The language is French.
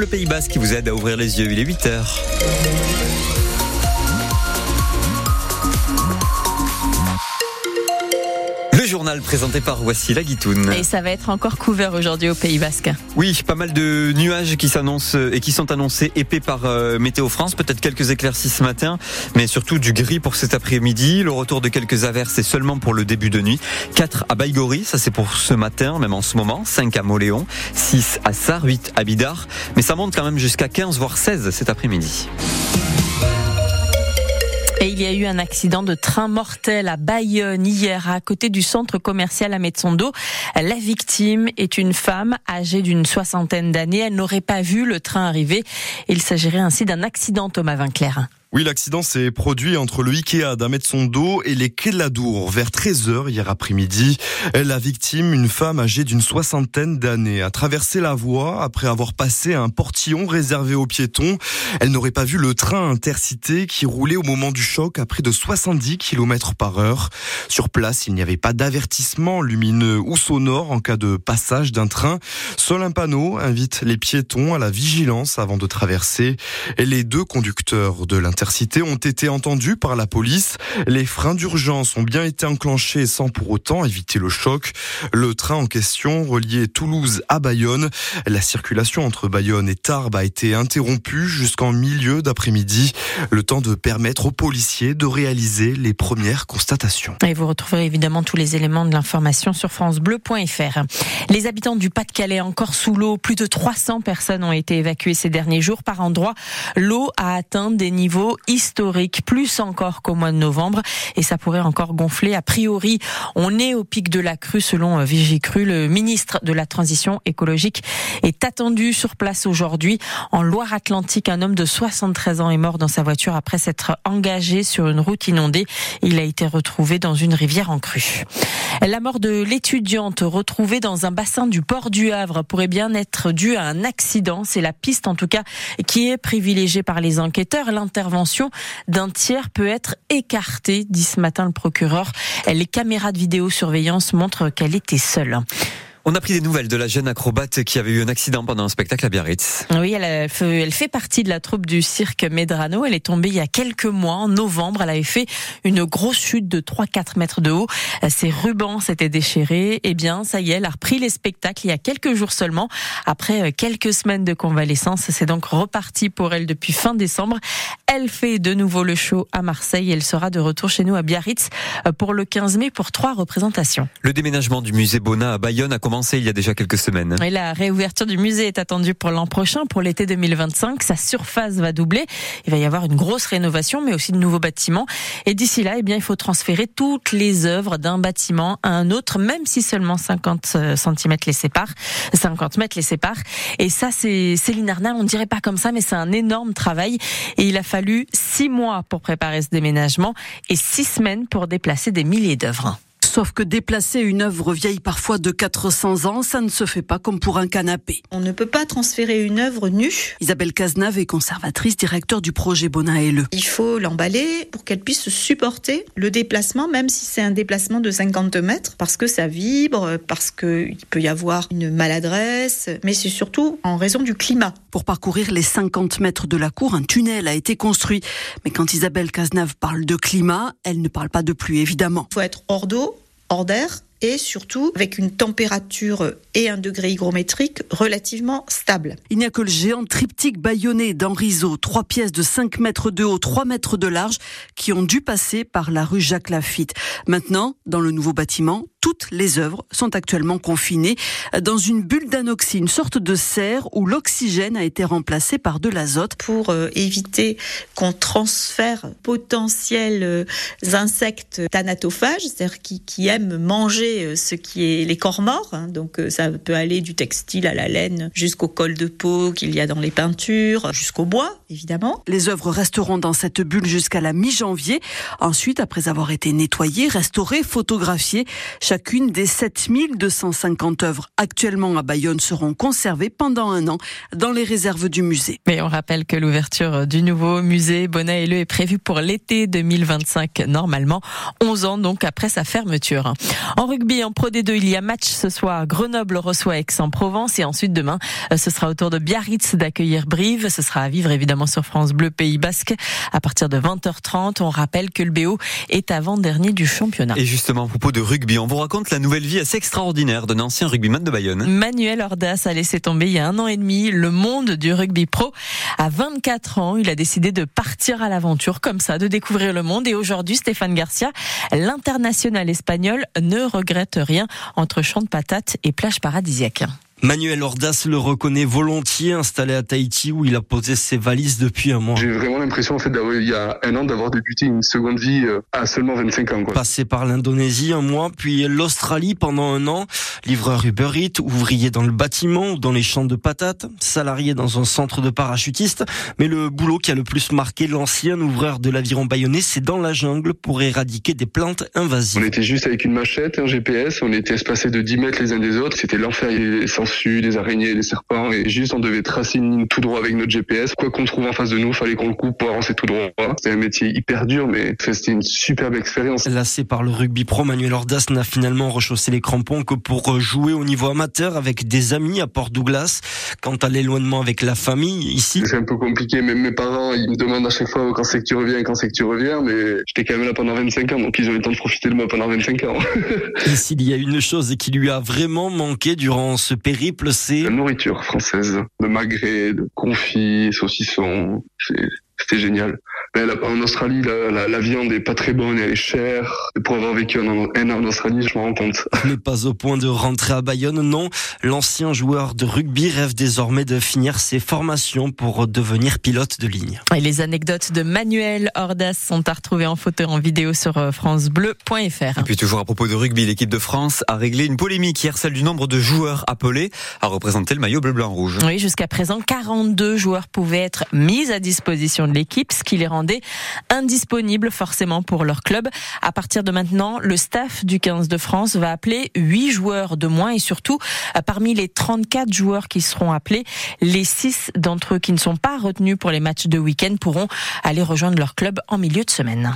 Bleu Pays Basque qui vous aide à ouvrir les yeux. Il est 8h. Journal présenté par Wassi Laguitoun. Et ça va être encore couvert aujourd'hui au Pays Basque. Oui, pas mal de nuages qui s'annoncent et qui sont annoncés épais par Météo France. Peut-être quelques éclaircies ce matin, mais surtout du gris pour cet après-midi. Le retour de quelques averses est seulement pour le début de nuit. 4 à Baïgori, ça c'est pour ce matin, même en ce moment. 5 à Mauléon, 6 à Sarre, 8 à Bidart. Mais ça monte quand même jusqu'à 15 voire 16 cet après-midi. Et il y a eu un accident de train mortel à Bayonne hier, à côté du centre commercial Ametzondo. La victime est une femme âgée d'une 60aine d'années. Elle n'aurait pas vu le train arriver. Il s'agirait ainsi d'un accident, Thomas Vinclair. Oui, l'accident s'est produit entre le Ikea d'Ametzondo et les quais de la Dour, vers 13h hier après-midi. La victime, une femme âgée d'une 60aine d'années, a traversé la voie après avoir passé un portillon réservé aux piétons. Elle n'aurait pas vu le train intercité qui roulait au moment du choc à près de 70 km/h. Sur place, il n'y avait pas d'avertissement lumineux ou sonore en cas de passage d'un train. Seul un panneau invite les piétons à la vigilance avant de traverser. Et les deux conducteurs de l'intercité ont été entendus par la police. Les freins d'urgence ont bien été enclenchés sans pour autant éviter le choc. Le train en question reliait Toulouse à Bayonne. La circulation entre Bayonne et Tarbes a été interrompue jusqu'en milieu d'après-midi, le temps de permettre aux policiers de réaliser les premières constatations. Et vous retrouverez évidemment tous les éléments de l'information sur francebleu.fr. Les habitants du Pas-de-Calais encore sous l'eau. Plus de 300 personnes ont été évacuées ces derniers jours. Par endroits, l'eau a atteint des niveaux historique, plus encore qu'au mois de novembre, et ça pourrait encore gonfler. A priori, on est au pic de la crue selon Vigie Cru. Le ministre de la Transition écologique est attendu sur place aujourd'hui. En Loire-Atlantique, un homme de 73 ans est mort dans sa voiture après s'être engagé sur une route inondée. Il a été retrouvé dans une rivière en crue. La mort de l'étudiante retrouvée dans un bassin du port du Havre pourrait bien être due à un accident. C'est la piste, en tout cas, qui est privilégiée par les enquêteurs. L'intervention d'un tiers peut être écartée, dit ce matin le procureur. Les caméras de vidéosurveillance montrent qu'elle était seule. On a pris des nouvelles de la jeune acrobate qui avait eu un accident pendant un spectacle à Biarritz. Oui, elle fait partie de la troupe du cirque Medrano. Elle est tombée il y a quelques mois, en novembre. Elle avait fait une grosse chute de 3-4 mètres de haut. Ses rubans s'étaient déchirés. Eh bien, ça y est, elle a repris les spectacles il y a quelques jours seulement. Après quelques semaines de convalescence, c'est donc reparti pour elle depuis fin décembre. Elle fait de nouveau le show à Marseille. Elle sera de retour chez nous à Biarritz pour le 15 mai pour 3 représentations. Le déménagement du musée Bonnat à Bayonne a commencé il y a déjà quelques semaines. Et la réouverture du musée est attendue pour l'an prochain, pour l'été 2025. Sa surface va doubler. Il va y avoir une grosse rénovation, mais aussi de nouveaux bâtiments. Et d'ici là, eh bien, il faut transférer toutes les œuvres d'un bâtiment à un autre, même si seulement 50 mètres les séparent. Et ça, c'est Céline Arnal. On ne dirait pas comme ça, mais c'est un énorme travail. Et il a fallu 6 mois pour préparer ce déménagement et 6 semaines pour déplacer des milliers d'œuvres. Sauf que déplacer une œuvre vieille parfois de 400 ans, ça ne se fait pas comme pour un canapé. On ne peut pas transférer une œuvre nue. Isabelle Cazenave est conservatrice, directeur du projet Bonnat-Eleu. Il faut l'emballer pour qu'elle puisse supporter le déplacement, même si c'est un déplacement de 50 mètres, parce que ça vibre, parce qu'il peut y avoir une maladresse, mais c'est surtout en raison du climat. Pour parcourir les 50 mètres de la cour, un tunnel a été construit. Mais quand Isabelle Cazenave parle de climat, elle ne parle pas de pluie, évidemment. Il faut être hors d'eau, hors d'air et surtout avec une température et un degré hygrométrique relativement stable. Il n'y a que le géant triptyque bayonnais d'Henriso, 3 pièces de 5 mètres de haut, 3 mètres de large, qui ont dû passer par la rue Jacques-Lafitte. Maintenant, dans le nouveau bâtiment, toutes les œuvres sont actuellement confinées dans une bulle d'anoxie, une sorte de serre où l'oxygène a été remplacé par de l'azote. Pour éviter qu'on transfère potentiels insectes thanatophages, c'est-à-dire qui aiment manger ce qui est les corps morts. Hein, donc ça peut aller du textile à la laine jusqu'au col de peau qu'il y a dans les peintures, jusqu'au bois évidemment. Les œuvres resteront dans cette bulle jusqu'à la mi-janvier. Ensuite, après avoir été nettoyées, restaurées, photographiées, Chacune des 7250 œuvres actuellement à Bayonne seront conservées pendant un an dans les réserves du musée. Mais on rappelle que l'ouverture du nouveau musée Bonnat-Eleu est prévue pour l'été 2025 normalement, 11 ans donc après sa fermeture. En rugby, en Pro D2, il y a match ce soir. Grenoble reçoit Aix-en-Provence et ensuite demain, ce sera au tour de Biarritz d'accueillir Brive. Ce sera à vivre évidemment sur France Bleu Pays Basque à partir de 20h30. On rappelle que le BO est avant-dernier du championnat. Et justement, à propos de rugby, on vous raconte la nouvelle vie assez extraordinaire d'un ancien rugbyman de Bayonne. Manuel Ordas a laissé tomber il y a un an et demi le monde du rugby pro. À 24 ans, il a décidé de partir à l'aventure comme ça, de découvrir le monde. Et aujourd'hui, Stéphane Garcia, l'international espagnol, ne regrette rien entre champs de patates et plages paradisiaques. Manuel Ordas le reconnaît volontiers, installé à Tahiti où il a posé ses valises depuis un mois. J'ai vraiment l'impression en fait d'avoir, il y a un an, d'avoir débuté une seconde vie à seulement 25 ans. Passé par l'Indonésie un mois, puis l'Australie pendant un an, livreur Uber Eats, ouvrier dans le bâtiment ou dans les champs de patates, salarié dans un centre de parachutistes. Mais le boulot qui a le plus marqué l'ancien ouvreur de l'aviron bayonnais, c'est dans la jungle pour éradiquer des plantes invasives. On était juste avec une machette, un GPS, on était espacés de 10 mètres les uns des autres, c'était l'enfer. Des araignées, des serpents, et juste on devait tracer une ligne tout droit avec notre GPS. Quoi qu'on trouve en face de nous, fallait qu'on le coupe pour avancer tout droit. C'est un métier hyper dur, mais c'était une superbe expérience. Lassé par le rugby pro, Manuel Ordas n'a finalement rechaussé les crampons que pour jouer au niveau amateur avec des amis à Port Douglas. Quant à l'éloignement avec la famille, ici... C'est un peu compliqué, mais mes parents, ils me demandent à chaque fois quand c'est que tu reviens, mais j'étais quand même là pendant 25 ans, donc ils ont eu le temps de profiter de moi pendant 25 ans. Et s'il y a une chose qui lui a vraiment manqué durant ce périple, c'est la nourriture française, de magret, de confits, saucissons, c'était génial. Mais en Australie, la viande est pas très bonne, elle est chère. Et pour avoir vécu un an en Australie, je m'en rends compte. Mais pas au point de rentrer à Bayonne, non. L'ancien joueur de rugby rêve désormais de finir ses formations pour devenir pilote de ligne. Et les anecdotes de Manuel Ordas sont à retrouver en photo et en vidéo sur francebleu.fr. Et puis toujours à propos de rugby, l'équipe de France a réglé une polémique hier, celle du nombre de joueurs appelés à représenter le maillot bleu, blanc, rouge. Oui, jusqu'à présent, 42 joueurs pouvaient être mis à disposition de l'équipe, ce qui les rendait indisponibles forcément pour leur club. À partir de maintenant, le staff du 15 de France va appeler 8 joueurs de moins et surtout, parmi les 34 joueurs qui seront appelés, les 6 d'entre eux qui ne sont pas retenus pour les matchs de week-end pourront aller rejoindre leur club en milieu de semaine.